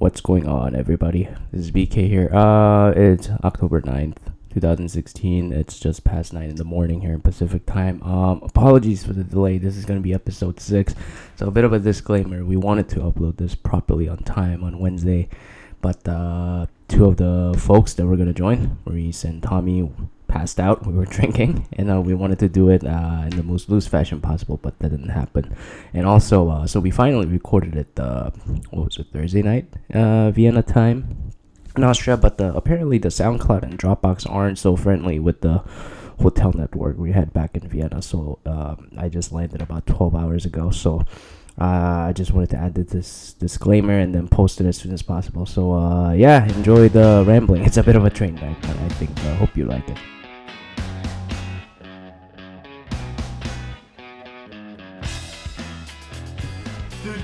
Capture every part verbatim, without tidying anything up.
What's going on, everybody? This is B K here. Uh, it's October ninth, twenty sixteen. It's just past nine in the morning here in Pacific time. Um, apologies for the delay. This is going to be episode six. So a bit of a disclaimer. We wanted to upload this properly on time on Wednesday, but uh, two of the folks that were going to join, Maurice and Tommy, passed out. We were drinking, and uh, we wanted to do it uh, in the most loose fashion possible, but that didn't happen. And also, uh, so we finally recorded it, uh, what was it, Thursday night, uh, Vienna time in Austria, but the, apparently the SoundCloud and Dropbox aren't so friendly with the hotel network we had back in Vienna, so um, I just landed about twelve hours ago, so uh, I just wanted to add this disclaimer and then post it as soon as possible. So uh, yeah, enjoy the rambling. It's a bit of a train wreck, but I think, I uh, hope you like it.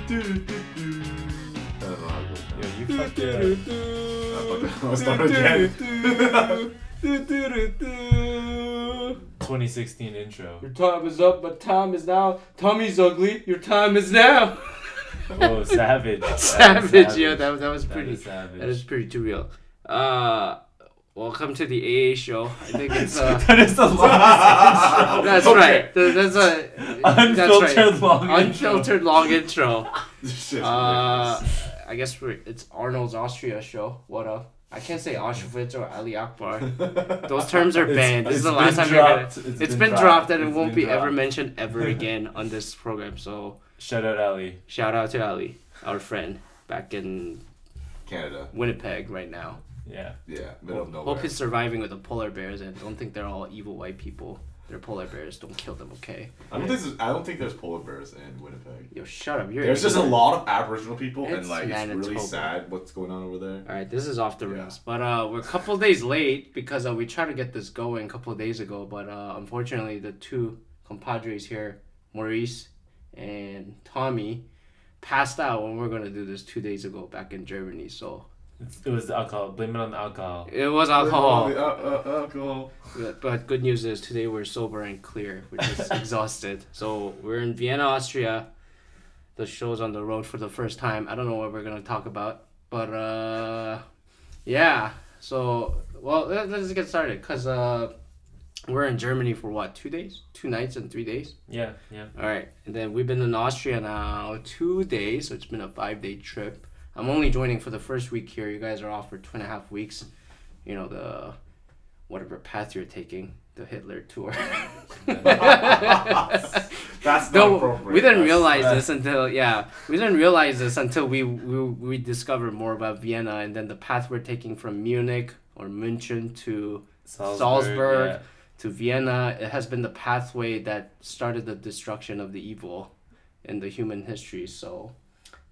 I don't know how to do it. Yo, you fucked it up. I fucked it up. I'll start again. twenty sixteen intro. Your time is up, but time is now. Tommy's ugly. Your time is now. Oh, savage. Savage, savage. Yo, that was, that was pretty. That is savage. That is pretty too real. Uh... Welcome to the A A show. I think it's uh, that is the longest intro. That's okay. Right. That's a unfiltered that's right. long unfiltered intro. long intro. uh, I guess we're, it's Arnold's Austria show. What up? I can't say Auschwitz or Ali Akbar. Those terms are banned. It's, this it's is the last time dropped. You're gonna. It's, it's been, been dropped, and it it's won't be dropped. Ever mentioned ever again on this program. So shout out Ali. Shout out to Ali, our friend back in Canada, Winnipeg, right now. Yeah. Yeah. Middle of nowhere. Hope he's surviving with the polar bears, and don't think they're all evil white people. They're polar bears. Don't kill them, okay? I don't yeah. think I don't think there's polar bears in Winnipeg. Yo, shut up. You're There's just killer. a lot of Aboriginal people, it's and like Manitoba. It's really sad what's going on over there. All right, this is off the yeah. rails, but uh, we're a couple days late because uh, we tried to get this going a couple of days ago, but uh, unfortunately the two compadres here, Maurice and Tommy, passed out when we were gonna do this two days ago back in Germany, so. It was the alcohol. Blame it on the alcohol. It was alcohol. Blame it on the, uh, uh, alcohol. But, but good news is today we're sober and clear, which is exhausted. So we're in Vienna, Austria. The show's on the road for the first time. I don't know what we're going to talk about. But uh, yeah. So, well, let, let's get started. Because uh, we're in Germany for what? Two days? Two nights and three days? Yeah, yeah. All right. And then we've been in Austria now two days. So it's been a five-day trip. I'm only joining for the first week here. You guys are off for two and a half weeks. You know, the whatever path you're taking, the Hitler tour. That's not no, appropriate. We didn't realize That's, this until, yeah. We didn't realize this until we, we we discovered more about Vienna, and then the path we're taking from Munich or München to Salzburg, Salzburg yeah. to Vienna. It has been the pathway that started the destruction of the evil in the human history, so...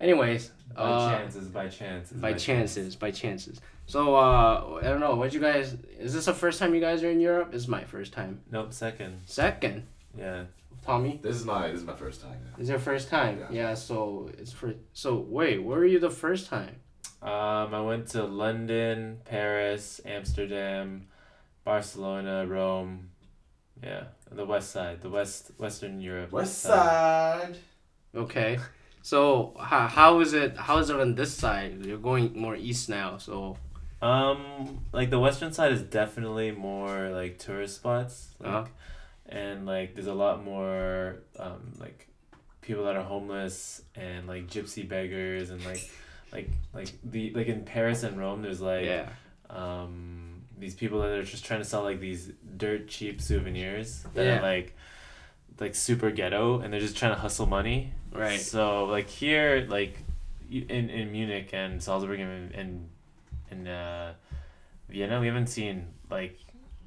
Anyways, by uh, chances, by chances, by, by chances, chance. by chances. So uh, I don't know. What you guys? Is this the first time you guys are in Europe? This is my first time. Nope, second. Second. Yeah. Tommy. This is my. This is my first time. Yeah. This is your first time. Yeah. yeah so it's for. So wait, where were you the first time? Um, I went to London, Paris, Amsterdam, Barcelona, Rome. Yeah, the West Side, the West Western Europe. West Side. Okay. So how how is it how is it on this side? You're going more east now, so um like the western side is definitely more like tourist spots, like uh-huh. and like there's a lot more um like people that are homeless and like gypsy beggars and like like like the like in Paris and Rome there's like yeah. um these people that are just trying to sell like these dirt cheap souvenirs that yeah. are like like super ghetto, and they're just trying to hustle money. Right. So like here, like in in Munich and Salzburg and and, and uh, Vienna, we haven't seen like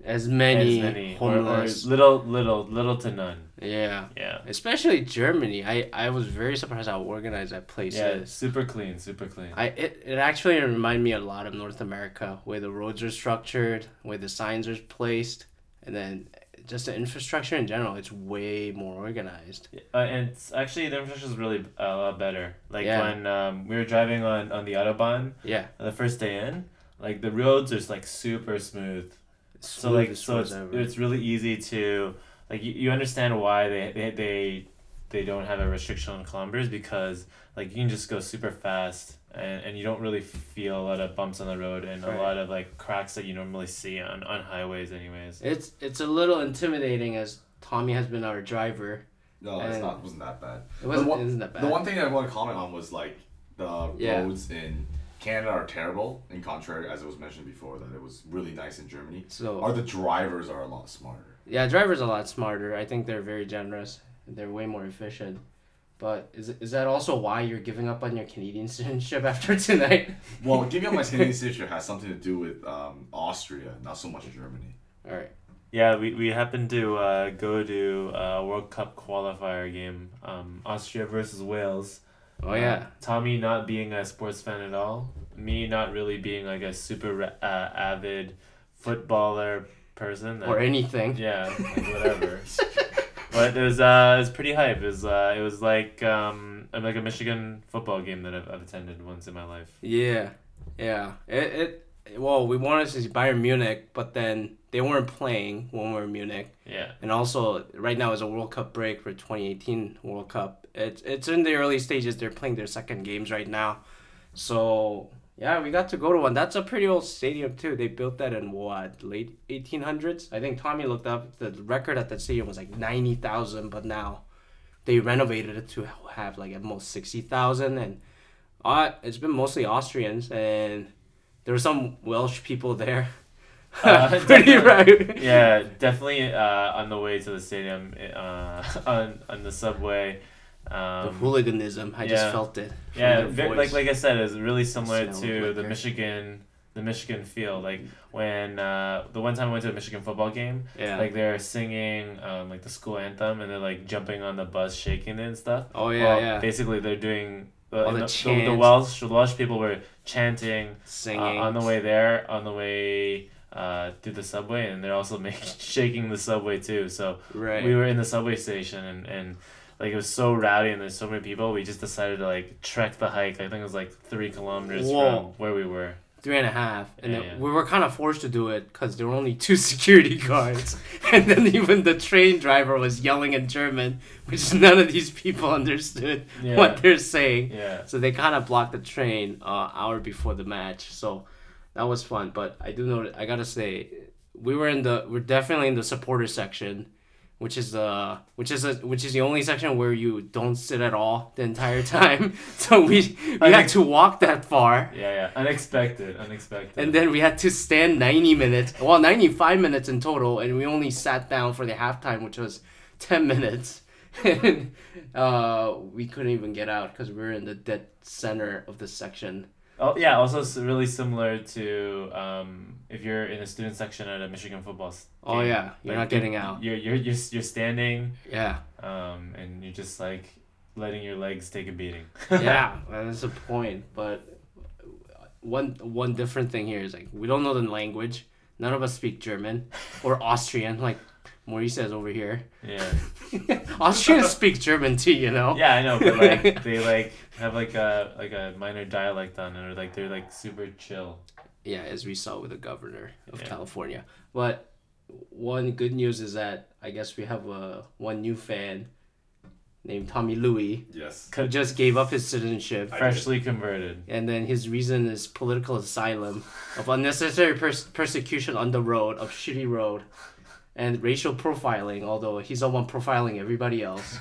as many, as many homeless or, or little little little to none. Yeah. Yeah. Especially Germany. I, I was very surprised how organized that place yeah, is. Yeah. Super clean. Super clean. I it, it actually reminded me a lot of North America, where the roads are structured, where the signs are placed, and then. Just the infrastructure in general, it's way more organized. Uh, and it's actually, the infrastructure is really a lot better. Like yeah. when um, we were driving on, on the Autobahn, yeah. on the first day in, like the roads are just like super smooth. It's so like so it's, it's really easy to, like you, you understand why they, they they they don't have a restriction on kilometers, because like you can just go super fast and, and you don't really feel a lot of bumps on the road and right. a lot of like cracks that you normally see on, on highways anyways. It's it's a little intimidating as Tommy has been our driver. No, it's not wasn't that bad. It wasn't, one, it wasn't that bad. The one thing that I want to comment on was like the yeah. roads in Canada are terrible, in contrary, as it was mentioned before, that it was really nice in Germany. So, or the drivers are a lot smarter. Yeah, drivers are a lot smarter. I think they're very generous. They're way more efficient. But is is that also why you're giving up on your Canadian citizenship after tonight? Well, giving up my Canadian citizenship has something to do with um, Austria, not so much Germany. All right. Yeah, we, we happened to uh, go to a World Cup qualifier game, um, Austria versus Wales. Oh, yeah. Um, Tommy not being a sports fan at all. Me not really being like a super uh, avid footballer person. Or I, anything. Yeah, like whatever. But it was uh it was pretty hype. It was uh it was like um like a Michigan football game that I've, I've attended once in my life. Yeah, yeah. It it well we wanted to see Bayern Munich, but then they weren't playing when we were in Munich. Yeah. And also right now is a World Cup break for twenty eighteen World Cup. It's it's in the early stages. They're playing their second games right now, so yeah, we got to go to one. That's a pretty old stadium too. They built that in what, late eighteen hundreds? I think Tommy looked up the record at that stadium was like ninety thousand, but now they renovated it to have like at most sixty thousand, and uh, it's been mostly Austrians, and there were some Welsh people there. Uh, pretty right. Yeah, definitely uh, on the way to the stadium, uh, on on the subway. Um, the hooliganism, I yeah. just felt it. Yeah, vi- like like I said, it's really similar to the Michigan, the Michigan field. Like when uh, the one time I went to a Michigan football game, yeah. like they're singing um, like the school anthem, and they're like jumping on the bus, shaking it and stuff. Oh yeah, well, yeah. Basically, they're doing uh, all the, the, the, the Welsh the Welsh people were chanting, singing uh, on the way there, on the way. Uh, through the subway, and they're also making shaking the subway too. So right. we were in the subway station, and, and like it was so rowdy, and there's so many people. We just decided to like trek the hike. I think it was like three kilometers Whoa. from where we were. Three and a half, and yeah, then yeah. we were kind of forced to do it because there were only two security guards, and then even the train driver was yelling in German, which none of these people understood yeah. what they're saying. Yeah. So they kind of blocked the train an uh, hour before the match. So. That was fun, but I do know. I gotta say, we were in the we're definitely in the supporter section, which is the which is a, which is the only section where you don't sit at all the entire time. So we we Unex- had to walk that far. Yeah, yeah, unexpected, unexpected. And then we had to stand ninety minutes, well, ninety five minutes in total, and we only sat down for the halftime, which was ten minutes. And uh, we couldn't even get out because we were in the dead center of the section. Oh yeah, also really similar to um, if you're in a student section at a Michigan football game. Oh yeah, you're like, not getting out. You're you're you're you're standing. Yeah. Um, and you're just like letting your legs take a beating. Yeah, that's the point. But one one different thing here is like we don't know the language. None of us speak German or Austrian. Like Maurice says over here. Yeah. Austrians speak German too, you know. Yeah, I know, but like they like have like a like a minor dialect on it, or like they're like super chill. Yeah, as we saw with the governor of yeah. California. But one good news is that I guess we have a one new fan named Tommy Louis. Yes. Who just gave up his citizenship. Freshly converted. And then his reason is political asylum of unnecessary pers- persecution on the road, of shitty road. And racial profiling, although he's the one profiling everybody else.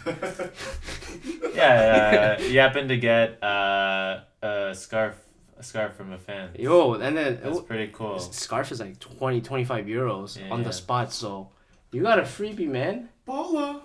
Yeah, uh, you happen to get uh, a scarf a scarf from a fan. Yo, and then... That's it, pretty cool. Scarf is like twenty, twenty-five euros yeah, on yeah. the spot, so... You got a freebie, man. Paula.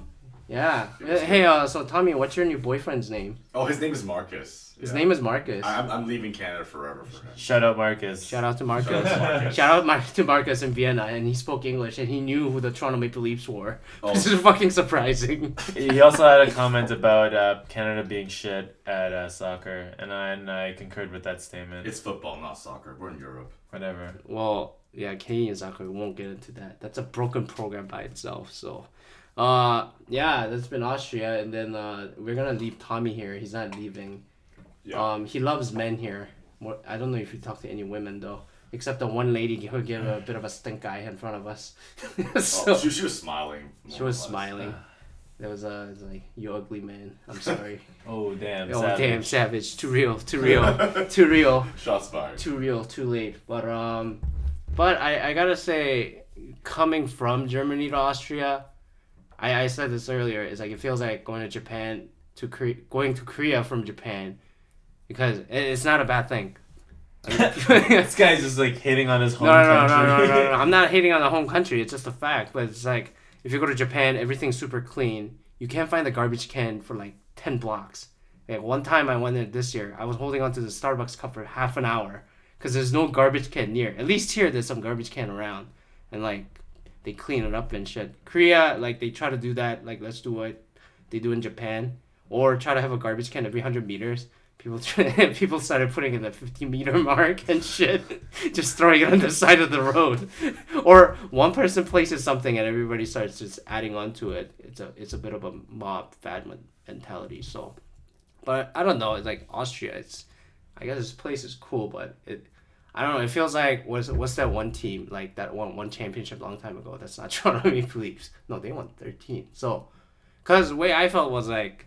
Yeah. Hey, uh, so Tommy, what's your new boyfriend's name? Oh, his name is Marcus. His yeah. name is Marcus. I, I'm I'm leaving Canada forever for him. Shout out Marcus. Shout out to Marcus. Shout out to Marcus, Shout out Mar- to Marcus in Vienna, and he spoke English, and he knew who the Toronto Maple Leafs were. Oh. This is fucking surprising. He also had a comment about uh, Canada being shit at uh, soccer, and I and I concurred with that statement. It's football, not soccer. We're in Europe. Whatever. Well, yeah, Canadian soccer. We won't get into that. That's a broken program by itself. So. Uh, yeah, that's been Austria, and then, uh, we're gonna leave Tommy here, he's not leaving. Yeah. Um, he loves men here. More, I don't know if you talk to any women, though, except the one lady who gave a bit of a stink eye in front of us. So, oh, she, she was smiling. She was smiling. That was, uh, was like, you ugly man. I'm sorry. Oh, damn. Oh, savage. damn, savage. Too real. Too real. Too real. Shots fired. Too real. Too late. But um, but I, I gotta say, coming from Germany to Austria, I, I said this earlier. It's like it feels like going to Japan to Korea, going to Korea from Japan, because it's not a bad thing. This guy's just like hitting on his home no, no, country. No, no, no, no, no, no. I'm not hitting on the home country. It's just a fact. But it's like, if you go to Japan, everything's super clean. You can't find the garbage can for like ten blocks. Like one time I went there this year, I was holding onto the Starbucks cup for half an hour because there's no garbage can near. At least here, there's some garbage can around, and like they clean it up and shit. Korea, like they try to do that. Like let's do what they do in Japan, or try to have a garbage can every one hundred meters. People try, people started putting in the fifty meter mark and shit, just throwing it on the side of the road, or one person places something and everybody starts just adding on to it. It's a it's a bit of a mob fad mentality. So, but I don't know. It's like Austria. It's I guess this place is cool, but it I don't know. It feels like what's what's that one team like that won one championship a long time ago? That's not Toronto Maple Leafs. No, they won thirteen. So, cause the way I felt was like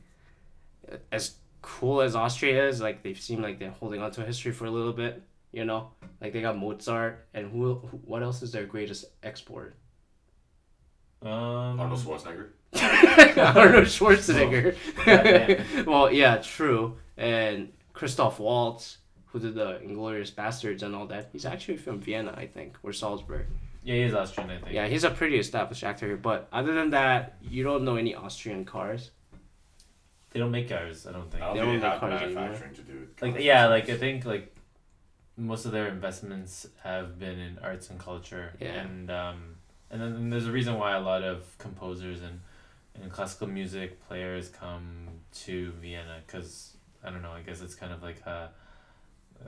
as cool as Austria is, like they seem like they're holding on to history for a little bit, you know, like they got Mozart and who, who what else is their greatest export? um Arnold Schwarzenegger. Arnold Schwarzenegger. Oh. Yeah, well yeah, true. And Christoph Waltz, who did the Inglorious Bastards and all that, he's actually from Vienna, I think, or Salzburg. Yeah, he's Austrian, I think. Yeah, he's a pretty established actor here, but other than that, you don't know any Austrian cars. They don't make cars, I don't think. I don't they don't make cars manufacturing to do with cars. Like yeah, like I think like most of their investments have been in arts and culture. Yeah. And um and then and there's a reason why a lot of composers and, and classical music players come to Vienna, because I don't know, I guess it's kind of like a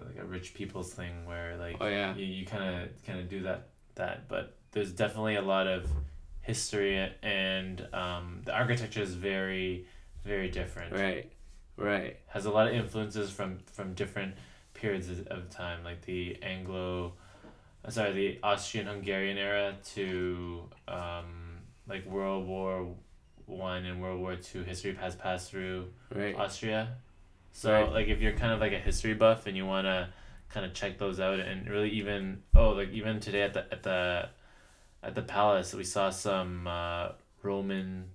like a rich people's thing where like oh, yeah. you you kind of kind of do that that but there's definitely a lot of history, and um the architecture is very Very different. Right, right. Has a lot of influences from, from different periods of time, like the Anglo, sorry, the Austrian-Hungarian era to um, like World War One and World War Two. History has passed through right. Austria, so right. like if you're kind of like a history buff and you wanna kind of check those out, and really even oh like even today at the at the at the palace we saw some uh, Roman.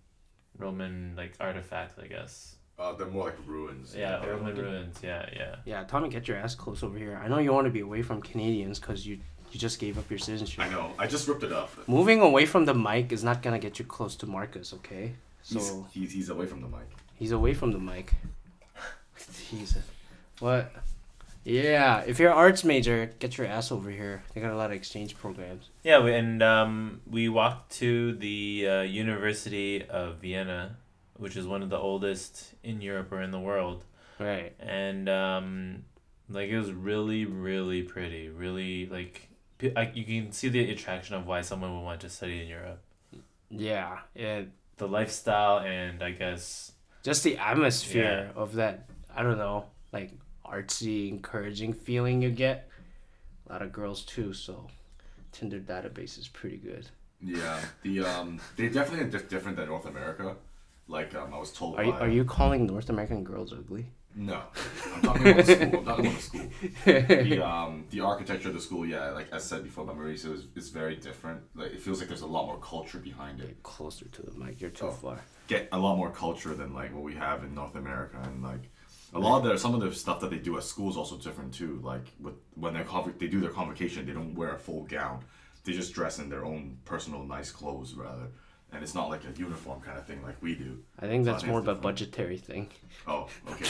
Roman, like, artifacts, I guess. Uh, they're more like ruins. Yeah, yeah Roman ruins, yeah, yeah. Yeah, Tommy, get your ass close over here. I know you want to be away from Canadians because you, you just gave up your citizenship. I know, I just ripped it off. Moving away from the mic is not going to get you close to Marcus, okay? So He's, he's, he's away from the mic. He's away from the mic. Jesus. What? Yeah, if you're an arts major, get your ass over here. They got a lot of exchange programs. Yeah, and um, we walked to the uh, University of Vienna, which is one of the oldest in Europe or in the world. Right. And um, like it was really, really pretty. Really, like, like you can see the attraction of why someone would want to study in Europe. Yeah. It, the lifestyle and I guess... just the atmosphere yeah. of that, I don't know, like... artsy, encouraging feeling you get. A lot of girls too, so Tinder database is pretty good. Yeah, the um, they're definitely diff- different than North America. Like um, I was told. Are you, by, are you calling North American girls ugly? No, I'm talking about the school. I'm talking about the school. The um, the architecture of the school. Yeah, like as said before by Maurice, it was, it's very different. Like it feels like there's a lot more culture behind it. Get closer to the mic. You're too oh, far. Get a lot more culture than like what we have in North America, and like. A lot of their, some of the stuff that they do at school is also different too. Like with when they conv- they do their convocation, they don't wear a full gown. They just dress in their own personal nice clothes rather, and it's not like a uniform kind of thing like we do. I think that's more of a budgetary thing. Oh, okay.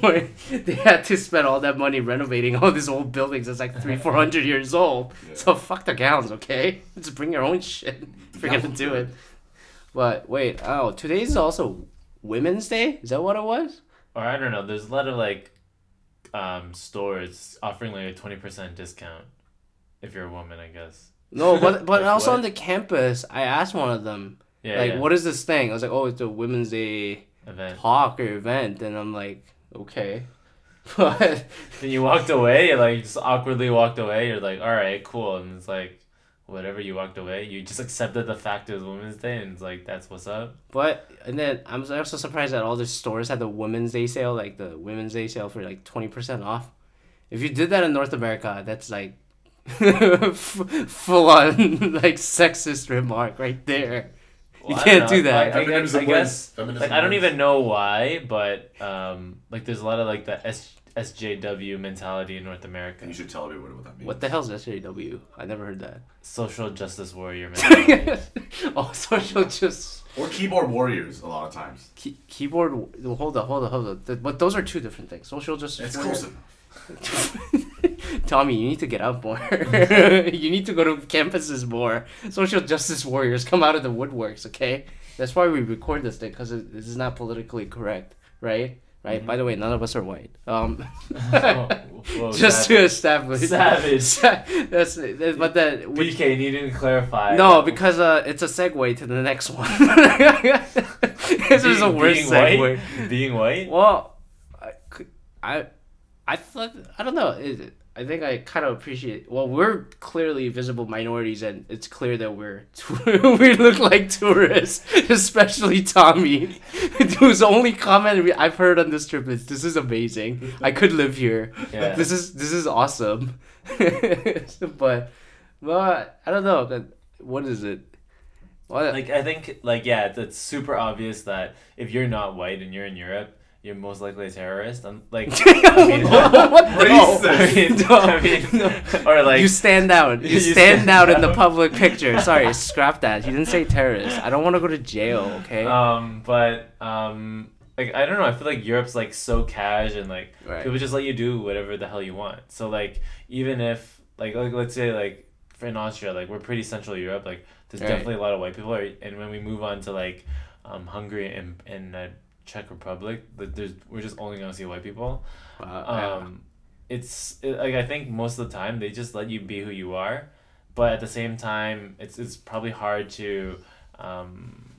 More, they had to spend all that money renovating all these old buildings that's like three, four hundred years old. Yeah. So fuck the gowns, okay? Just bring your own shit. If you're gonna do it. But wait, oh, today's also. Women's Day? Is that what it was? Or I don't know. There's a lot of like um, stores offering like a twenty percent discount if you're a woman, I guess. No, but but like also what? On the campus, I asked one of them, yeah, like, yeah. what is this thing? I was like, oh, it's a Women's Day event. talk or event. And I'm like, okay. But then you walked away. You're like, you just awkwardly walked away. You're like, all right, cool. And it's like, whatever, you walked away. You just accepted the fact it was Women's Day, and it's like, that's what's up. But, and then I'm also surprised that all the stores had the Women's Day sale, like the Women's Day sale for like twenty percent off. If you did that in North America, that's like full on like sexist remark right there. Well, you can't do that. Like, I guess, I, guess like, I don't even know why, but um, like there's a lot of like the S- SJW mentality in North America. And you should tell everyone what that means. What the hell's S J W? I never heard that. Social justice warrior mentality. Oh, social justice. Or keyboard warriors a lot of times. Key- keyboard. Hold up, hold up, hold up. The, but those are two different things. Social justice. It's warrior. Close enough. Tommy, you need to get out more. You need to go to campuses more. Social justice warriors come out of the woodworks, okay? That's why we record this thing, because this is not politically correct, right? Right? Mm-hmm. By the way, none of us are white. Um, oh, whoa, just savage. To establish. Savage. that's, that's but that. Which, B K, you didn't clarify. No, because uh, it's a segue to the next one. This being, is a worse being segue. White? Being white? Well, I. I I thought, I don't know, it, I think I kind of appreciate, well, we're clearly visible minorities, and it's clear that we're, we look like tourists, especially Tommy, whose only comment I've heard on this trip is, this is amazing, I could live here, yeah. this is, this is awesome, but, but, I don't know, what is it? What? Like, I think, like, yeah, it's, it's super obvious that if you're not white and you're in Europe, you're most likely a terrorist. I'm like, I mean, what, what racist? I mean, no, I mean, no. Or like, you stand out. You, you stand, stand out, out in the public picture. Sorry, scrap that. You didn't say terrorist. I don't want to go to jail. Okay. Um, but um, like I don't know. I feel like Europe's like so cash and like right. people just let you do whatever the hell you want. So like even if like like let's say like in Austria, like we're pretty Central Europe. Like there's right. definitely a lot of white people. And when we move on to like um Hungary and and. Uh, Czech Republic, but there's we're just only gonna see white people. Wow. Um, it's it, like I think most of the time they just let you be who you are, but at the same time it's it's probably hard to, um,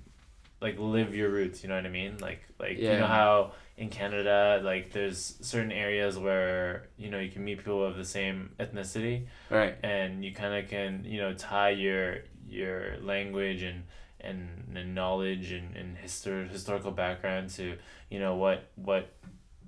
like live your roots. You know what I mean? Like like yeah. you know how in Canada like there's certain areas where you know you can meet people of the same ethnicity, right? And you kind of can you know tie your your language and. And, and knowledge and, and histor- historical background to, you know, what what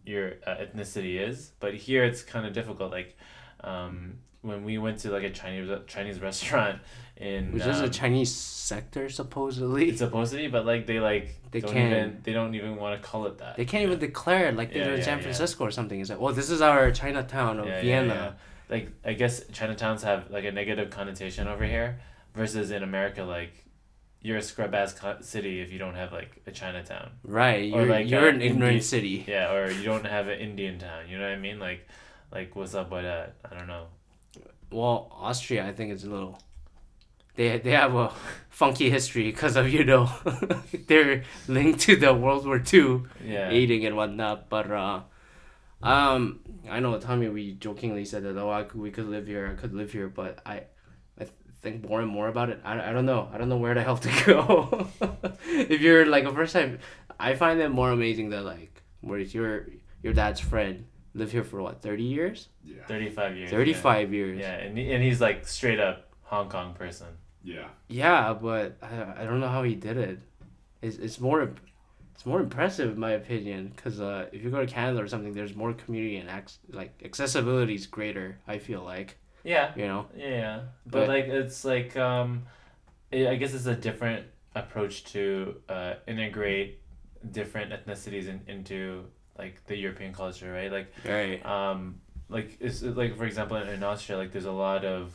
your uh, ethnicity is. But here it's kind of difficult. Like, um, when we went to, like, a Chinese Chinese restaurant in... Which um, is a Chinese sector, supposedly. It's supposedly, but, like, they, like, they don't can't, even... They don't even want to call it that. They can't even know? declare it like they're yeah, in yeah, San Francisco yeah. or something. It's like, well, this is our Chinatown of yeah, Vienna. Yeah, yeah. Like, I guess Chinatowns have, like, a negative connotation over here versus in America, like... You're a scrub-ass city if you don't have, like, a Chinatown. Right. Or you're, like you're an ignorant Indian, city. Yeah, or you don't have an Indian town. You know what I mean? Like, like what's up with that? I don't know. Well, Austria, I think it's a little... They they have a funky history because of, you know, they're linked to the World War Two, yeah. aiding and whatnot. But uh, um, I know, Tommy, we jokingly said that, oh, I could, we could live here, I could live here, but I... think more and more about it. I, I don't know. I don't know where the hell to go. If you're like a first time, I find it more amazing that like Maurice, your your dad's friend lived here for what thirty years? Yeah. Thirty five years. Thirty five yeah. years. Yeah, and and he's like straight up Hong Kong person. Yeah. Yeah, but I I don't know how he did it. It's it's more it's more impressive in my opinion because uh, if you go to Canada or something, there's more community and ac- like accessibility is greater. I feel like. Yeah. You know? Yeah. But, but like, it's like, um, it, I guess it's a different approach to uh, integrate different ethnicities in, into, like, the European culture, right? Like, right. Um, like, it's, like for example, in, in Austria, like, there's a lot of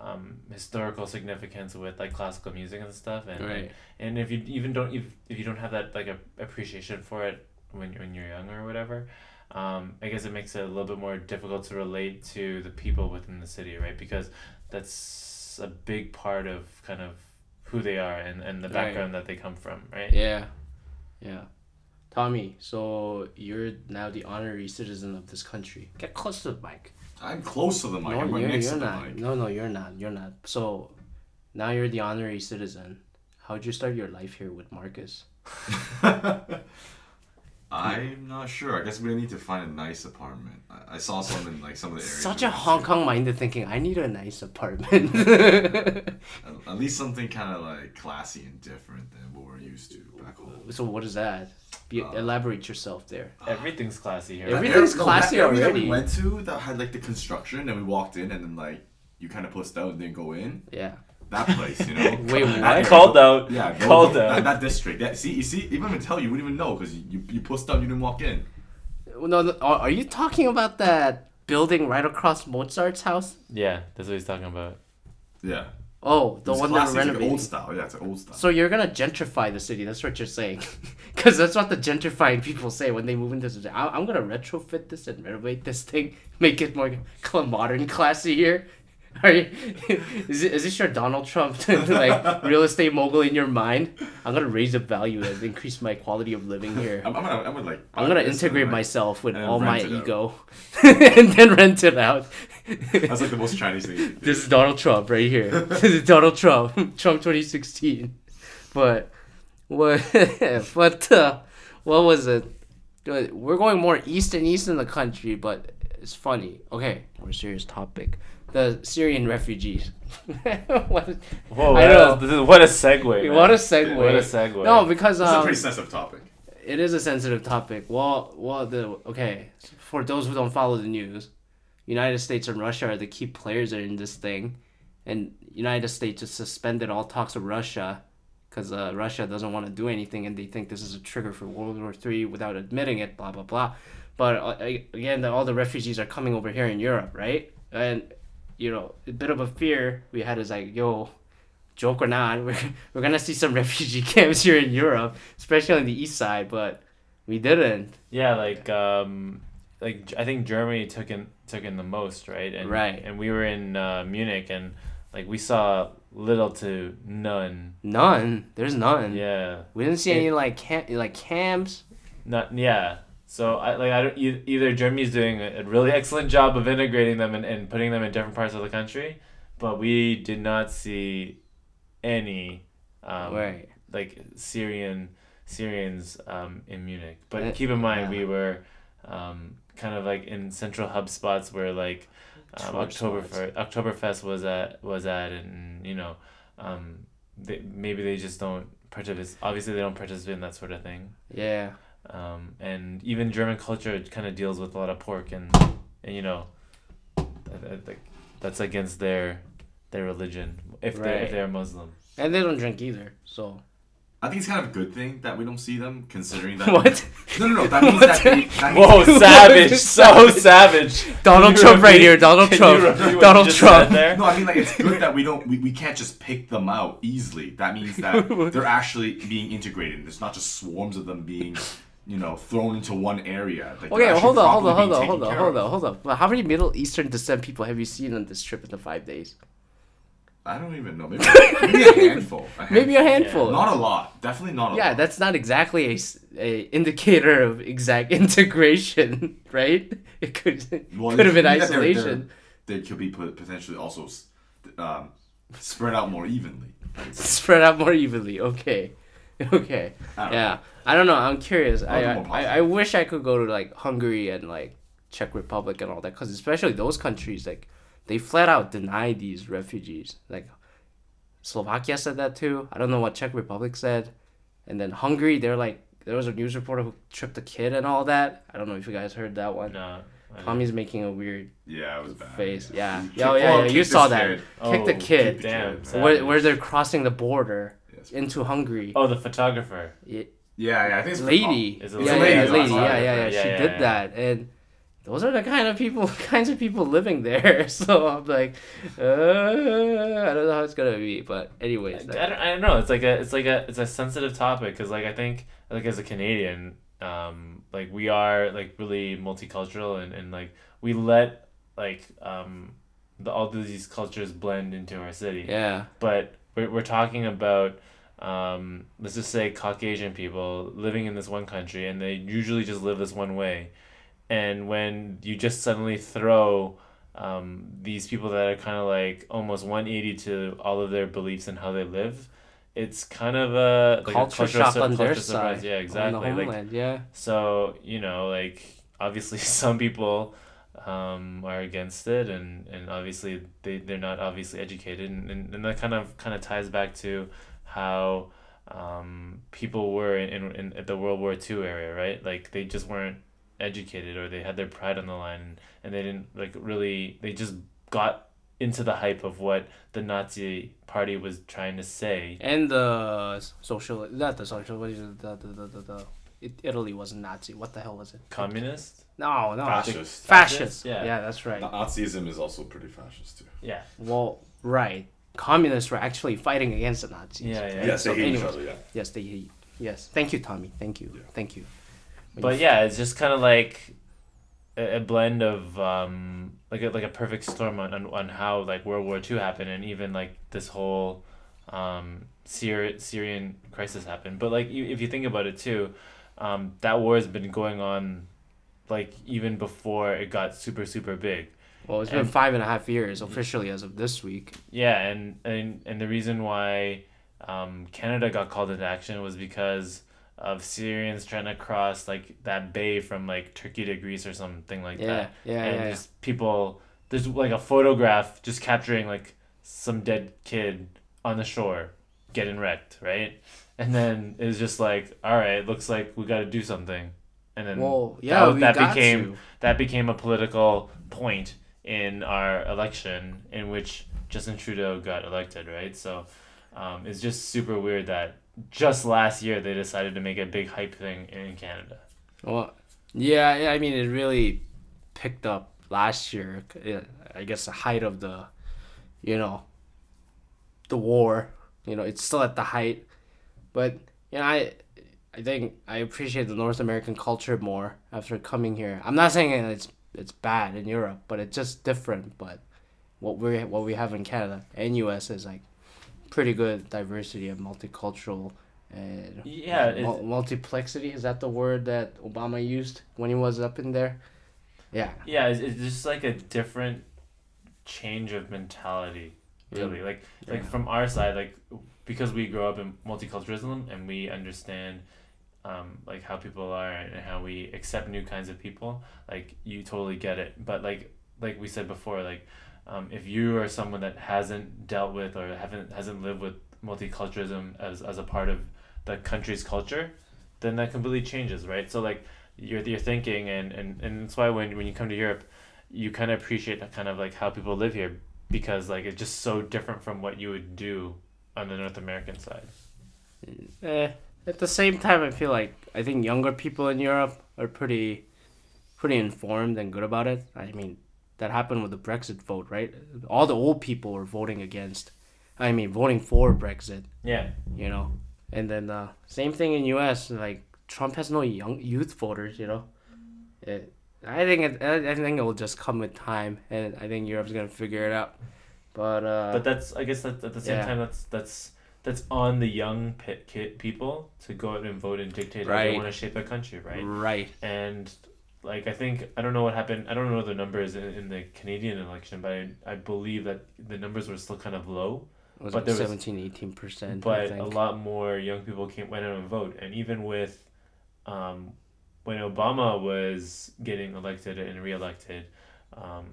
um, historical significance with, like, classical music and stuff. And, right. and, and if you even don't, if, if you don't have that, like, a, appreciation for it when, when you're young or whatever... Um, I guess it makes it a little bit more difficult to relate to the people within the city, right? Because that's a big part of kind of who they are and, and the background right. that they come from, right? Yeah. Yeah. Tommy, so you're now the honorary citizen of this country. Get close to the mic. I'm close to the mic. No, I'm right next to the mic. No, no, you're not. You're not. So now you're the honorary citizen. How'd you start your life here with Marcus? I'm not sure. I guess we need to find a nice apartment. I, I saw some in like some of the areas. Such a Hong Kong mind to thinking, I need a nice apartment. at, at least something kind of like classy and different than what we're used to back home. So what is that? Be, uh, elaborate yourself there. Everything's classy here. Everything's area, classy no, that already. That we went to that had like the construction, and we walked in, and then like you kind of pushed out and didn't go in. Yeah. That place, you know. Wait, what? I called out. Yeah, called go, out. That, that district. That, see, you see, even if I tell you, you wouldn't even know because you, you you pushed out, you didn't walk in. No, no, are you talking about that building right across Mozart's house? Yeah, that's what he's talking about. Yeah. Oh, the it's one classic, that renovated. Like old style, yeah, it's an old style. So you're gonna gentrify the city. That's what you're saying, because that's what the gentrifying people say when they move into this. I'm gonna retrofit this and renovate this thing, make it more modern, classy here. Are you, is, it, is this your Donald Trump like real estate mogul in your mind? I'm gonna raise the value and increase my quality of living here. I'm, I'm, gonna, I'm gonna like I'm gonna integrate myself with all my ego, and then rent it out. That's like the most Chinese thing you can do. This is Donald Trump right here. This is Donald Trump, Trump twenty sixteen. But what? But uh, what was it? We're going more east and east in the country, but it's funny. Okay, more serious topic. The Syrian refugees. What a, Whoa, I know. This is, what a segue. Man. What a segue. What a segue. No, because... It's um, a pretty sensitive topic. It is a sensitive topic. Well, well, the okay, for those who don't follow the news, United States and Russia are the key players in this thing. And United States has suspended all talks with Russia because uh, Russia doesn't want to do anything and they think this is a trigger for World War Three without admitting it, blah, blah, blah. But uh, again, the, all the refugees are coming over here in Europe, right? And... you know, a bit of a fear we had is like, yo, joke or not, we're, we're going to see some refugee camps here in Europe, especially on the east side, but we didn't. Yeah, like, um, like I think Germany took in took in the most, right? And, right. And we were in uh, Munich, and, like, we saw little to none. None? There's none. Yeah. We didn't see it, any, like, camp, like camps. Not, yeah. So I like I don't either. Germany's doing a really excellent job of integrating them and, and putting them in different parts of the country, but we did not see any um, right. like Syrian Syrians um, in Munich. But it, keep in mind yeah. we were um, kind of like in central hub spots where like um, Oktoberfest Oktoberfest was at was at and you know um, they, maybe they just don't participate. Obviously, they don't participate in that sort of thing. Yeah. Um, and even German culture kind of deals with a lot of pork and, and you know, that, that's against their their religion if, right. they're, if they're Muslim. And they don't drink either, so... I think it's kind of a good thing that we don't see them, considering that... What? No, no, no, that means that... They, that means Whoa, that savage, so savage. Donald Trump right here, Donald Trump. Donald Trump. No, I mean, like, it's good that we don't... We, we can't just pick them out easily. That means that they're actually being integrated. It's not just swarms of them being... you know, thrown into one area. Like okay, hold on, hold on, hold on, hold on, hold on, hold on. Well, how many Middle Eastern descent people have you seen on this trip in the five days? I don't even know. Maybe, maybe a handful. A handful. Maybe a handful. Yeah. Not a lot. Definitely not a yeah, lot. Yeah, that's not exactly a, a indicator of exact integration, right? It could, well, could have been isolation. They could be potentially also um, spread out more evenly. Spread out more evenly, okay. Okay. I yeah. Know. I don't know. I'm curious. I I, I I wish I could go to like Hungary and like Czech Republic and all that, because especially those countries, like they flat out deny these refugees. Like Slovakia said that too. I don't know what Czech Republic said. And then Hungary, they're like, there was a news reporter who tripped a kid and all that. I don't know if you guys heard that one. No. Tommy's making a weird yeah, it was bad. face. Yeah. Yeah. Oh, yeah, yeah. You saw that. Oh, kick the kid. Damn. Where, where they're crossing the border. Into Hungary. Oh, the photographer. Yeah, yeah, yeah I think it's lady. It's a lady. Yeah, yeah, yeah, lady. Yeah, yeah, yeah. yeah she yeah, did yeah, that, yeah. And those are the kind of people, kinds of people living there. So I'm like, uh, I don't know how it's gonna be, but anyways. I, I, don't, I don't know. It's like a, it's like a, it's a sensitive topic because, like, I think, like, as a Canadian, um, like we are like really multicultural and, and like we let like um, the all of these cultures blend into our city. Yeah. But we're we're talking about. Um, let's just say Caucasian people living in this one country, and they usually just live this one way. And when you just suddenly throw um, these people that are kind of like almost one eighty to all of their beliefs and how they live, it's kind of a like culture, a culture shock sur- on culture their surprise. Side. Yeah, exactly. On the homeland, like, yeah. So, you know, like, obviously some people um, are against it, and, and obviously they, they're not obviously educated. And, and, and that kind of kind of ties back to how um, people were in, in, in at the World War Two area, right? Like, they just weren't educated, or they had their pride on the line, and, and they didn't, like, really, they just got into the hype of what the Nazi party was trying to say. And the social, not the social, what is it, the, the, the, the, the it, Italy wasn't Nazi. What the hell was it? Communist? No, no. Fascist. Fascist. Yeah. yeah, that's right. Nazism is also pretty fascist, too. Yeah. Well, right. Communists were actually fighting against the Nazis. Yeah, yeah. Yes, so they hate anyways, each other, yeah. Yes, they hate. Yes. Thank you, Tommy. Thank you. Yeah. Thank you. When but you yeah, it's just kind of like a blend of um like a, like a perfect storm on, on on how like World War Two happened, and even like this whole um Syri- Syrian crisis happened. But like you, if you think about it too, um that war has been going on like even before it got super super big. Well, it's and, been five and a half years officially as of this week. Yeah, and and and the reason why um Canada got called into action was because of Syrians trying to cross like that bay from like Turkey to Greece or something like yeah, that. Yeah, and yeah. Just people, there's like a photograph just capturing like some dead kid on the shore getting wrecked, right? And then it was just like, all right, looks like we got to do something. And then well, yeah, that, we that got became to. that became a political point in our election in which Justin Trudeau got elected, right? So um, it's just super weird that just last year they decided to make a big hype thing in Canada. Well, yeah, I mean, it really picked up last year. I guess the height of the, you know, the war. You know, it's still at the height. But, you know, I I think I appreciate the North American culture more after coming here. I'm not saying it's it's bad in Europe, but it's just different. But what we what we have in Canada and U S is like pretty good diversity and multicultural and yeah, mul- multiplexity. Is that the word that Obama used when he was up in there? Yeah. Yeah, it's, it's just like a different change of mentality, really. Yeah. Like like yeah. From our side, like because we grow up in multiculturalism and we understand um, like how people are and how we accept new kinds of people, like you totally get it. But like like we said before, like Um, if you are someone that hasn't dealt with or haven't hasn't lived with multiculturalism as as a part of the country's culture, then that completely changes, right? So like your your thinking and, and, and that's why when when you come to Europe, you kind of appreciate that kind of like how people live here, because like it's just so different from what you would do on the North American side. Eh, at the same time, I feel like I think younger people in Europe are pretty pretty informed and good about it. I mean, that happened with the Brexit vote, right? All the old people were voting against, I mean, voting for Brexit. Yeah. You know, and then uh, same thing in U S Like Trump has no young youth voters, you know. It, I think it, I think it will just come with time, and I think Europe's gonna figure it out. But uh, but that's I guess that at the same yeah. time that's that's that's on the young pe- kid people to go out and vote and dictate right. how they want to shape their country, right? Right. And like, I think, I don't know what happened. I don't know the numbers in, in the Canadian election, but I, I believe that the numbers were still kind of low. It was but like there seventeen, eighteen percent. But a lot more young people came went out and vote. And even with, um, when Obama was getting elected and reelected, um,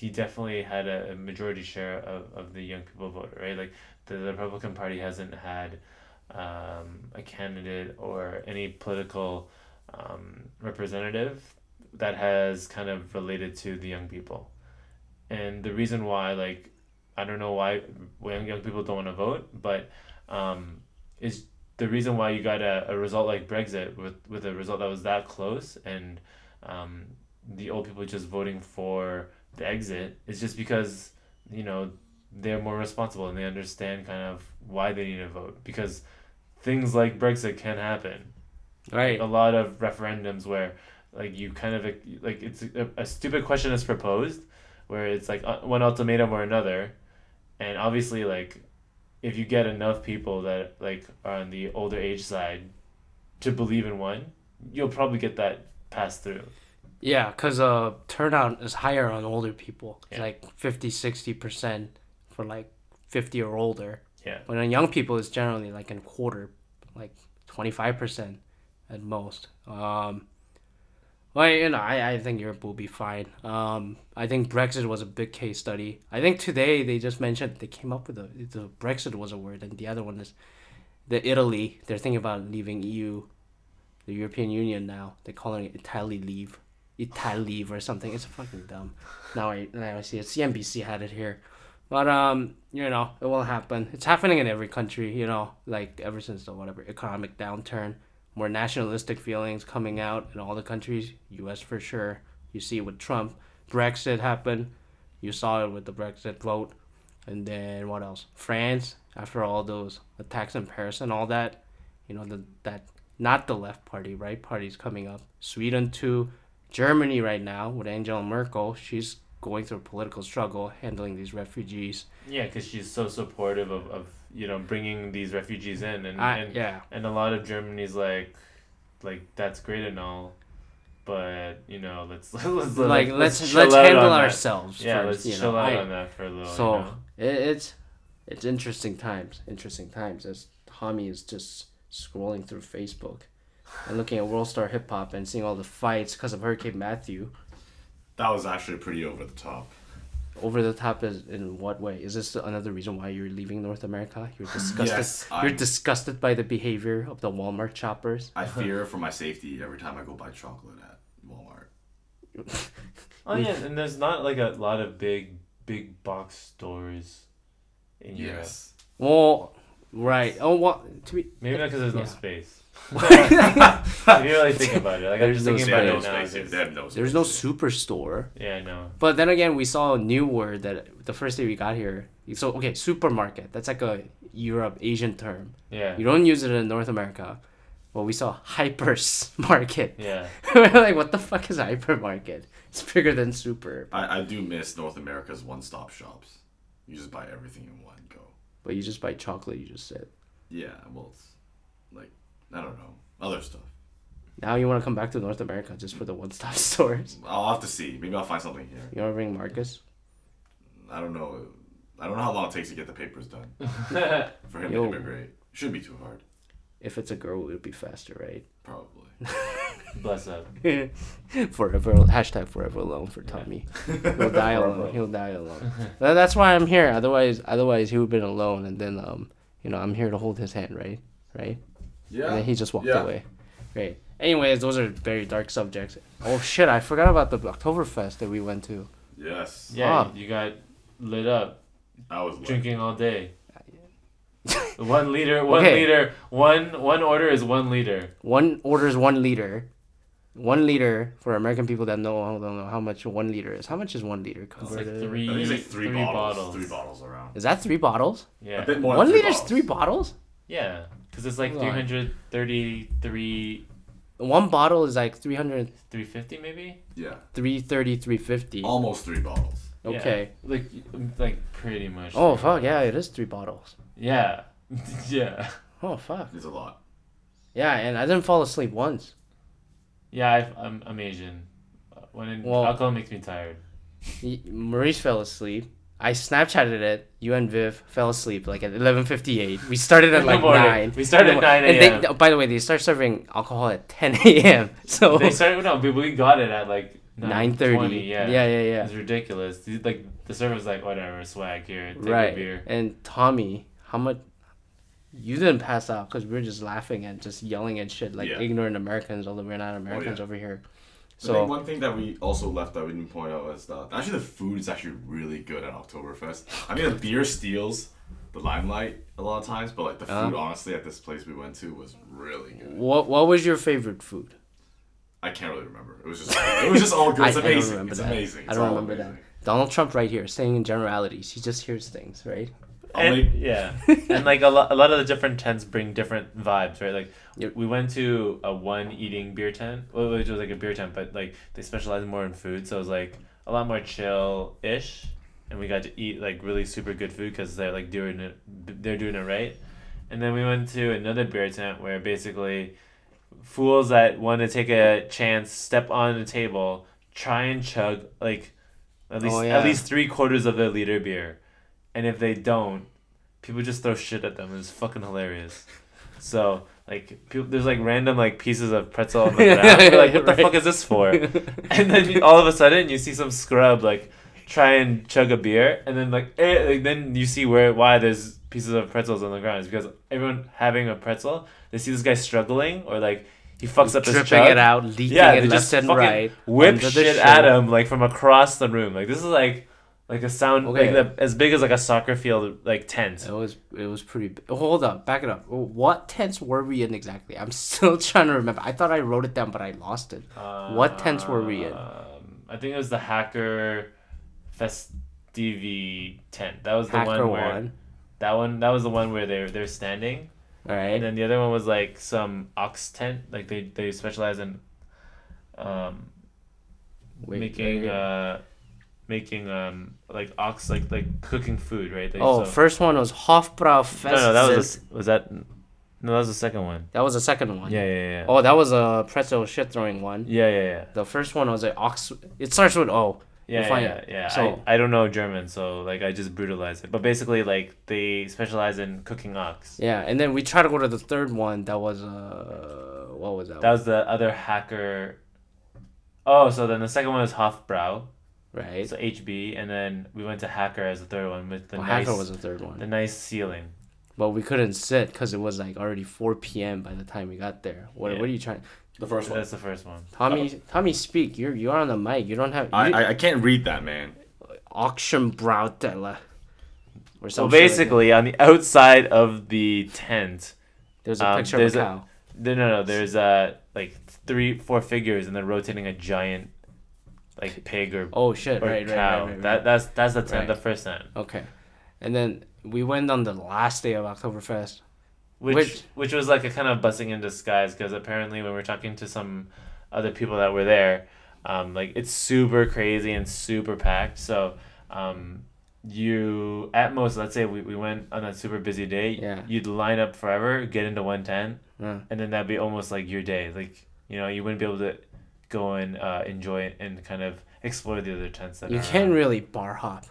he definitely had a, a majority share of, of the young people vote, right? Like, the, the Republican Party hasn't had um, a candidate or any political Um, representative that has kind of related to the young people. And the reason why, like, I don't know why young, young people don't want to vote, but um, is the reason why you got a, a result like Brexit with, with a result that was that close, and um, the old people just voting for the exit is just because, you know, they're more responsible and they understand kind of why they need to vote, because things like Brexit can happen. Right. A lot of referendums where, like, you kind of, like, it's a, a stupid question is proposed where it's, like, one ultimatum or another. And obviously, like, if you get enough people that, like, are on the older age side to believe in one, you'll probably get that passed through. Yeah, because uh, turnout is higher on older people. Yeah. Like, fifty, sixty percent for, like, fifty or older. Yeah. But on young people, it's generally like a quarter, like twenty-five percent at most. Um, well, you know, I, I think Europe will be fine. Um, I think Brexit was a big case study. I think today they just mentioned they came up with a, the Brexit was a word, and the other one is the Italy. They're thinking about leaving E U, the European Union now. They're calling it Italy leave. Italy leave or something. It's fucking dumb. Now I, now I see it. C N B C had it here. But, um, you know, it will happen. It's happening in every country, you know, like ever since the whatever economic downturn, more nationalistic feelings coming out in all the countries, U S for sure. You see it with Trump. Brexit happened. You saw it with the Brexit vote. And then what else? France, after all those attacks in Paris and all that, you know, the, that not the left party, right party's coming up. Sweden too. Germany right now with Angela Merkel, she's going through a political struggle, handling these refugees. Yeah, because she's so supportive of, of, you know, bringing these refugees in. And, I, and yeah. And a lot of Germany's like, like, that's great and all, but, you know, let's... let's, let's like, let's let's, let's handle ourselves. Yeah, first, let's chill know, out I, on that for a little. So, you know? it, it's, it's interesting times, interesting times, as Tommy is just scrolling through Facebook and looking at World Star Hip Hop and seeing all the fights because of Hurricane Matthew. That was actually pretty over the top. Over the top is in what way? Is this another reason why you're leaving North America? You're disgusted. Yes, you're disgusted by the behavior of the Walmart shoppers. I fear for my safety every time I go buy chocolate at Walmart. Oh yeah, and there's not like a lot of big big box stores in yes. Europe. Well, right. Oh, well, to be maybe not because there's yeah. no space. If you really think about it, like I'm just no thinking about it now. Spaces. There's no, there's no superstore. Yeah, no. But then again, we saw a new word that the first day we got here. So okay, supermarket. That's like a Europe Asian term. Yeah. You don't use it in North America. Well, we saw hypermarket. Yeah. We're like, what the fuck is a hypermarket? It's bigger than super. I I do miss North America's one-stop shops. You just buy everything in one go. But you just buy chocolate. You just said. Yeah. Well, it's like. I don't know. Other stuff. Now you want to come back to North America just for the one-stop stores? I'll have to see. Maybe I'll find something here. You want to bring Marcus? I don't know. I don't know how long it takes to get the papers done. For him Yo, to immigrate. Shouldn't be too hard. If it's a girl, it would be faster, right? Probably. Bless up. Forever. Hashtag forever alone for Tommy. Yeah. He'll die alone. He'll die alone. That's why I'm here. Otherwise, otherwise he would have been alone. And then, um, you know, I'm here to hold his hand, right? Right? Yeah. And then he just walked yeah. away. Great. Anyways, those are very dark subjects. Oh shit, I forgot about the Oktoberfest that we went to. Yes. Yeah, oh. You got lit up. I was lit. Drinking all day. one liter, one okay. liter, one one order is one liter. One order is one liter. One liter for American people that know don't know how much one liter is. How much is one liter? It's like three, I think it's like three, three bottles, bottles. Three bottles around. Is that three bottles? Yeah. A bit more. One liter's three bottles? Yeah. Because it's like three hundred thirty-three... One bottle is like three hundred... three fifty maybe? Yeah. three thirty, three fifty. Almost three bottles. Okay. Yeah. Like, like pretty much. Oh, fuck, bottles. Yeah, it is three bottles. Yeah. Yeah. Oh, fuck. It's a lot. Yeah, and I didn't fall asleep once. Yeah, I've, I'm, I'm Asian. When in, well, alcohol makes me tired. Maurice fell asleep. I Snapchatted it. You and Viv fell asleep like at eleven fifty-eight. We started at like nine. We started at nine a.m. And they, by the way, they start serving alcohol at ten a.m. So they started. No, we got it at like nine thirty. Yeah, yeah, yeah. yeah. It's ridiculous. Like the server's like, whatever, swag here, take right. a beer. And Tommy, how much? You didn't pass out because we were just laughing and just yelling and shit like yeah. ignorant Americans, although we're not Americans oh, yeah. over here. So I think one thing that we also left that we didn't point out was that actually the food is actually really good at Oktoberfest. I mean, the beer steals the limelight a lot of times, but like the food, um, honestly, at this place we went to was really good. What What was your favorite food? I can't really remember. It was just it was just all good. It's I, amazing. I don't remember it's that. amazing. It's I don't remember amazing. that. Donald Trump right here saying in generalities. He just hears things, right? And, yeah, and like a lot, a lot of the different tents bring different vibes, right? Like yep. we went to a one eating beer tent, which was like a beer tent, but like they specialize more in food, so it was like a lot more chill ish, and we got to eat like really super good food because they're like doing it, they're doing it right. And then we went to another beer tent where basically fools that want to take a chance step on the table, try and chug like at least oh, yeah. at least three quarters of their liter beer. And if they don't, people just throw shit at them. It's fucking hilarious. So like people, there's like random like pieces of pretzel on the ground. Yeah, yeah, you're like, what right. the fuck is this for? And then you, all of a sudden you see some scrub like try and chug a beer, and then like, eh, like then you see where why there's pieces of pretzels on the ground. It's because everyone having a pretzel, they see this guy struggling or like he fucks He's up his chug. Dripping it out, leaking yeah, it left and right. Whip shit at him like from across the room. Like this is like. Like a sound, okay. like the, as big as like a soccer field, like tent. It was, it was pretty. Big. Hold up, back it up. What tents were we in exactly? I'm still trying to remember. I thought I wrote it down, but I lost it. Uh, what tents were we in? Um, I think it was the Hacker Festivi tent. That was the Hacker one where. One. That one. That was the one where they're they're standing. All right. And then the other one was like some ox tent. Like they they specialize in. Um, wait, making wait. uh. Making um like ox like like cooking food, right? Like, oh, so. First one was Hofbräu Fest. No, no, that was a, was that. No, that was the second one. That was the second one. Yeah, yeah, yeah. Oh, that was a pretzel shit throwing one. Yeah, yeah, yeah. The first one was an ox. It starts with O. Yeah, yeah, yeah, yeah. So I, I don't know German, so like I just brutalized it. But basically, like they specialize in cooking ox. Yeah, and then we try to go to the third one. That was uh, what was that? That one? Was the other hacker. Oh, so then the second one was Hofbräu. Right. So H B, and then we went to Hacker as the third one with the well, nice. Hacker was the third one. The nice ceiling. But we couldn't sit because it was like already four p.m. by the time we got there. What yeah. What are you trying? The first one. That's the first one. Tommy, oh. Tommy, speak. You're you're on the mic. You don't have. You, I I can't read that, man. Auction Brautella. Or something. Well, basically, like on the outside of the tent, there's a um, picture there's of a cow. A, no, no, no. There's uh like three, four figures, and they're rotating a giant. Like pig or oh shit or right, cow. Right, right, right, right. That that's that's the tent, right. The first tent. Okay, and then we went on the last day of Oktoberfest, which which, which was like a kind of blessing in disguise because apparently when we were talking to some other people that were there, um, like it's super crazy and super packed. So, um, you at most let's say we, we went on that super busy day. Yeah. You'd line up forever, get into one tent, yeah. And then that'd be almost like your day. Like you know you wouldn't be able to. Go and uh, enjoy it and kind of explore the other tents that you are can't around. Really bar hop.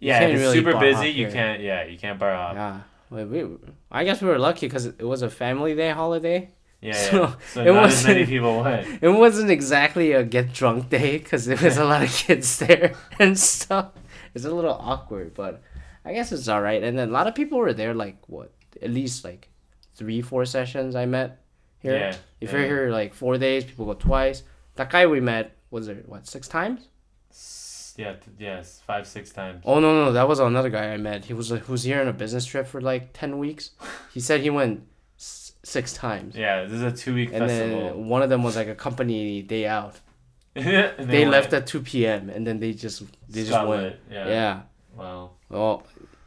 You yeah, if it's really super busy, you can't. Yeah, you can't bar hop. Yeah, we, we, I guess we were lucky because it was a family day holiday. Yeah, so, yeah. so it not as many people went. It wasn't exactly a get drunk day because there was a lot of kids there and stuff. It's a little awkward, but I guess it's all right. And then a lot of people were there. Like what? At least like three, four sessions I met here. Yeah, if yeah. you're here like four days, people go twice. That guy we met was there what six times? Yeah, yes, five six times. Oh no no, that was another guy I met. He was like, who's here on a business trip for like ten weeks. He said he went s- six times. Yeah, this is a two week festival. And then one of them was like a company day out. they they left at two p m and then they just they just went. Yeah. yeah. Wow. Well,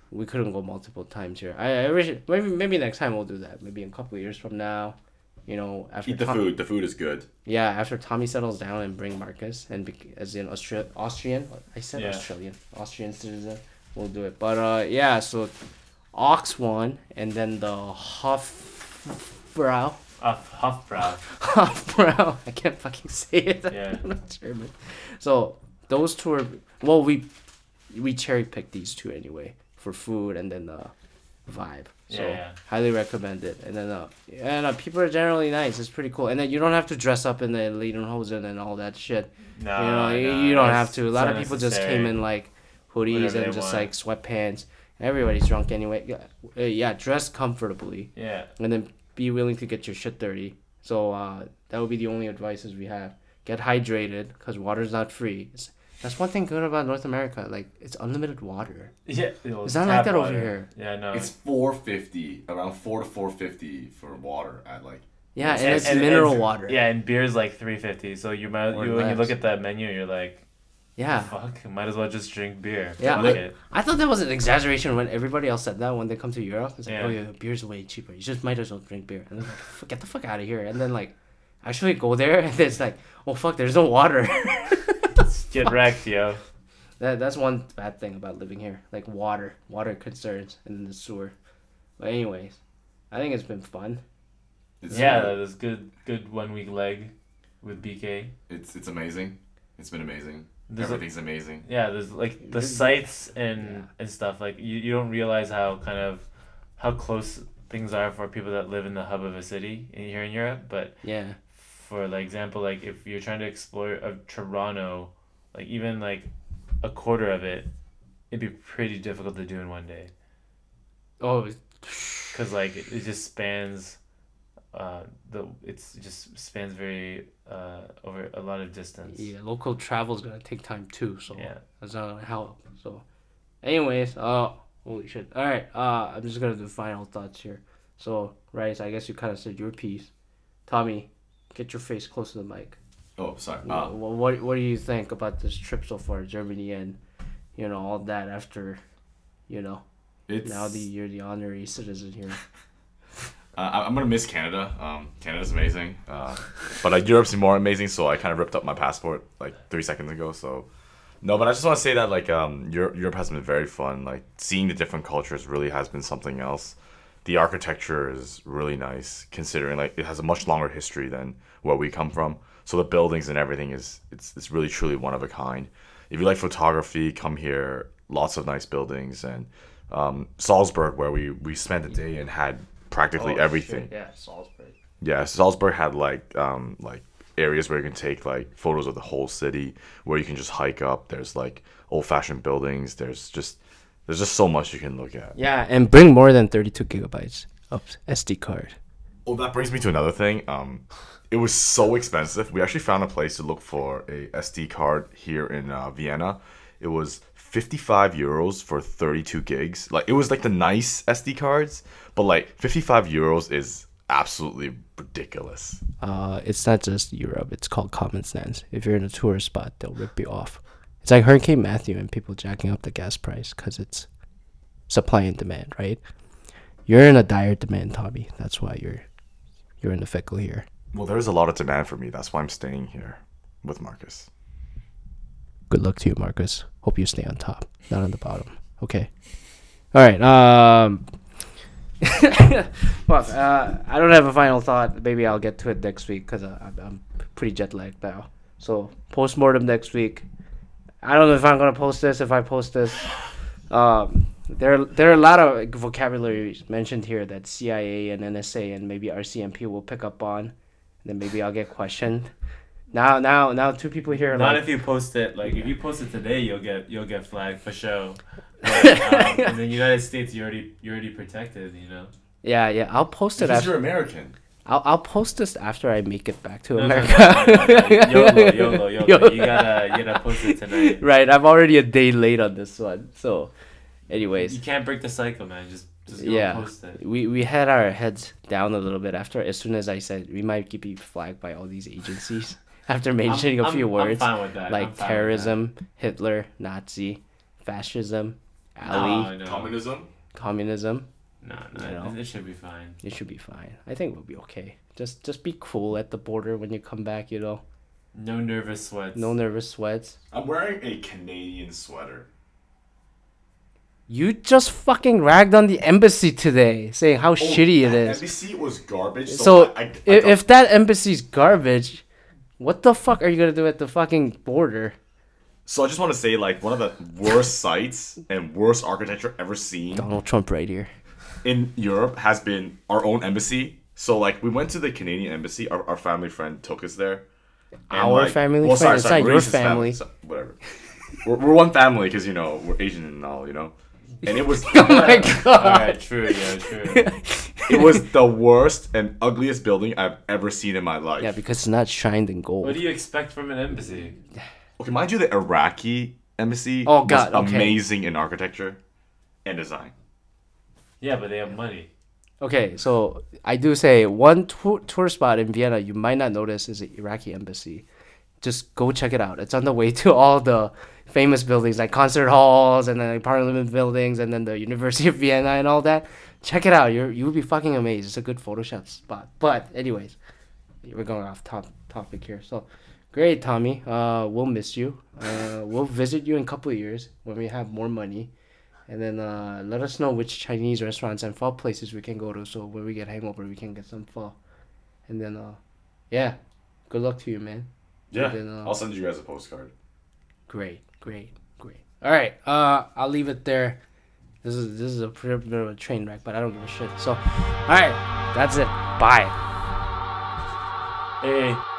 we couldn't go multiple times here. I I wish maybe maybe next time we'll do that. Maybe in a couple of years from now. You know, after eat the Tommy, food. The food is good. Yeah, after Tommy settles down and bring Marcus and be, as an Austra- Austrian, I said yeah. Australian, Austrian citizen, we'll do it. But uh, yeah, so Ox one and then the Hofbräu. Uh, Hofbräu. Hofbräu. I can't fucking say it. Yeah. I'm not German. So those two are well, we we cherry picked these two anyway for food and then the vibe. So yeah, yeah. Highly recommend it. And then uh, and uh, people are generally nice. It's pretty cool. And then you don't have to dress up in the Lederhosen and all that shit. No, you know, no, you don't have to. A lot of people just came in like hoodies and just want. Like sweatpants. Everybody's drunk anyway. Yeah, uh, yeah, dress comfortably. Yeah. And then be willing to get your shit dirty. So uh, that would be the only advices we have. Get hydrated because water's not free. It's, That's one thing good about North America. Like, it's unlimited water. Yeah. It's not like that water. Over here. Yeah, no. It's four fifty, around four to four fifty for water at, like... Yeah, and, and it's and, mineral and, water. Yeah, and beer's, like, three fifty. So you might... You, when you look at that menu, you're like... Yeah. Fuck, might as well just drink beer. Yeah. Like I, it. I thought that was an exaggeration when everybody else said that when they come to Europe. It's like, yeah. Oh, yeah, beer's way cheaper. You just might as well drink beer. And then, like, get the fuck out of here. And then, like, actually go there, and it's like, oh, fuck, there's no water. Get wrecked, yo. That that's one bad thing about living here, like water, water concerns, and then the sewer. But anyways, I think it's been fun. It's yeah, good. That was good. Good one week leg with B K. It's it's amazing. It's been amazing. Everything's like, amazing. Yeah, there's like the sights and yeah. and stuff. Like you, you don't realize how kind of how close things are for people that live in the hub of a city in, here in Europe. But yeah, for like example, like if you're trying to explore uh, Toronto, like even like a quarter of it, it'd be pretty difficult to do in one day. Oh, because like it, it just spans. Uh, the it's it just spans very uh over a lot of distance. Yeah, local travel is gonna take time too, so yeah, that's not gonna help. So, anyways, uh, holy shit! All right, uh, I'm just gonna do final thoughts here. So, Rice, I guess you kind of said your piece. Tommy, get your face close to the mic. Oh, sorry. Uh, what, what what do you think about this trip so far, Germany, and you know all that after, you know, it's... now the you're the honorary citizen here. Uh, I'm gonna miss Canada. Um, Canada's amazing, uh, but like Europe's more amazing. So I kind of ripped up my passport like three seconds ago. So, no, but I just want to say that like um, Europe, Europe has been very fun. Like seeing the different cultures really has been something else. The architecture is really nice, considering like it has a much longer history than where we come from. So the buildings and everything is it's it's really truly one of a kind. If you like photography, come here. Lots of nice buildings and um, Salzburg, where we we spent a day and had. Practically oh, everything. Shit. Yeah, Salzburg. Yeah, Salzburg had like um like areas where you can take like photos of the whole city, where you can just hike up. There's like old fashioned buildings. There's just there's just so much you can look at. Yeah, and bring more than thirty-two gigabytes of S D card. Oh, that brings me to another thing. Um, it was so expensive. We actually found a place to look for a S D card here in uh, Vienna. It was fifty-five euros for thirty-two gigs. Like it was like the nice S D cards, but like fifty-five euros is absolutely ridiculous. Uh, it's not just Europe. It's called common sense. If you're in a tourist spot, they'll rip you off. It's like Hurricane Matthew and people jacking up the gas price because it's supply and demand, right? You're in a dire demand, Tommy. That's why you're you're in the fickle here. Well, there's a lot of demand for me. That's why I'm staying here with Marcus. Good luck to you, Marcus. Hope you stay on top, not on the bottom. Okay. All right. Um, well, uh, I don't have a final thought. Maybe I'll get to it next week because I'm, I'm pretty jet-lagged now. So, post-mortem next week. I don't know if I'm going to post this, if I post this. Um, there, there are a lot of vocabulary mentioned here that C I A and N S A and maybe R C M P will pick up on. And then maybe I'll get questioned. Now, now, now, two people here. Are Not like, if you post it. Like, if you post it today, you'll get you'll get flagged for show. But, um, in the United States, you're already you're already protected. You know. Yeah, yeah. I'll post it. Because you're American. I'll I'll post this after I make it back to no, America. No, no, no, no. YOLO, YOLO, YOLO, YOLO. You gotta you gotta post it tonight. Right, I'm already a day late on this one. So, anyways, you can't break the cycle, man. Just. Just go yeah, post it. we we had our heads down a little bit after. As soon as I said we might be flagged by all these agencies. After mentioning I'm, a few I'm, words I'm like terrorism, Hitler, Nazi, fascism, Ali, no, no. communism, communism. No, no, you know, it, it should be fine. It should be fine. I think we'll be okay. Just, just be cool at the border when you come back. You know. No nervous sweats. No nervous sweats. I'm wearing a Canadian sweater. You just fucking ragged on the embassy today, saying how oh, shitty it is. The embassy was garbage. So, so I, I, I if, if that embassy's garbage. What the fuck are you going to do at the fucking border? So I just want to say, like, one of the worst sites and worst architecture ever seen. Donald Trump right here. In Europe has been our own embassy. So, like, we went to the Canadian embassy. Our, our family friend took us there. And our like, family well, friend? Sorry, sorry, it's not your family. family so, whatever. we're, we're one family because, you know, we're Asian and all, you know. And it was... oh, my God. All right, true, yeah, true. It was the worst and ugliest building I've ever seen in my life. Yeah, because it's not shined in gold. What do you expect from an embassy? Okay, mind you, the Iraqi embassy oh, God, was okay. amazing in architecture and design. Yeah, but they have money. Okay, so I do say one tour, tour spot in Vienna you might not notice is the Iraqi embassy. Just go check it out. It's on the way to all the famous buildings like concert halls and then like parliament buildings and then the University of Vienna and all that. Check it out. You're, you'll be fucking amazed. It's a good Photoshop spot. But anyways, we're going off top topic here. So great, Tommy. Uh, we'll miss you. Uh, we'll visit you in a couple of years when we have more money. And then uh, let us know which Chinese restaurants and pho places we can go to so when we get hangover, we can get some pho. And then, uh, yeah, good luck to you, man. Yeah, then, uh, I'll send you guys a postcard. Great, great, great. All right, uh, I'll leave it there. This is this is a bit of a train wreck, but I don't give a shit. So, all right, that's it. Bye. Hey.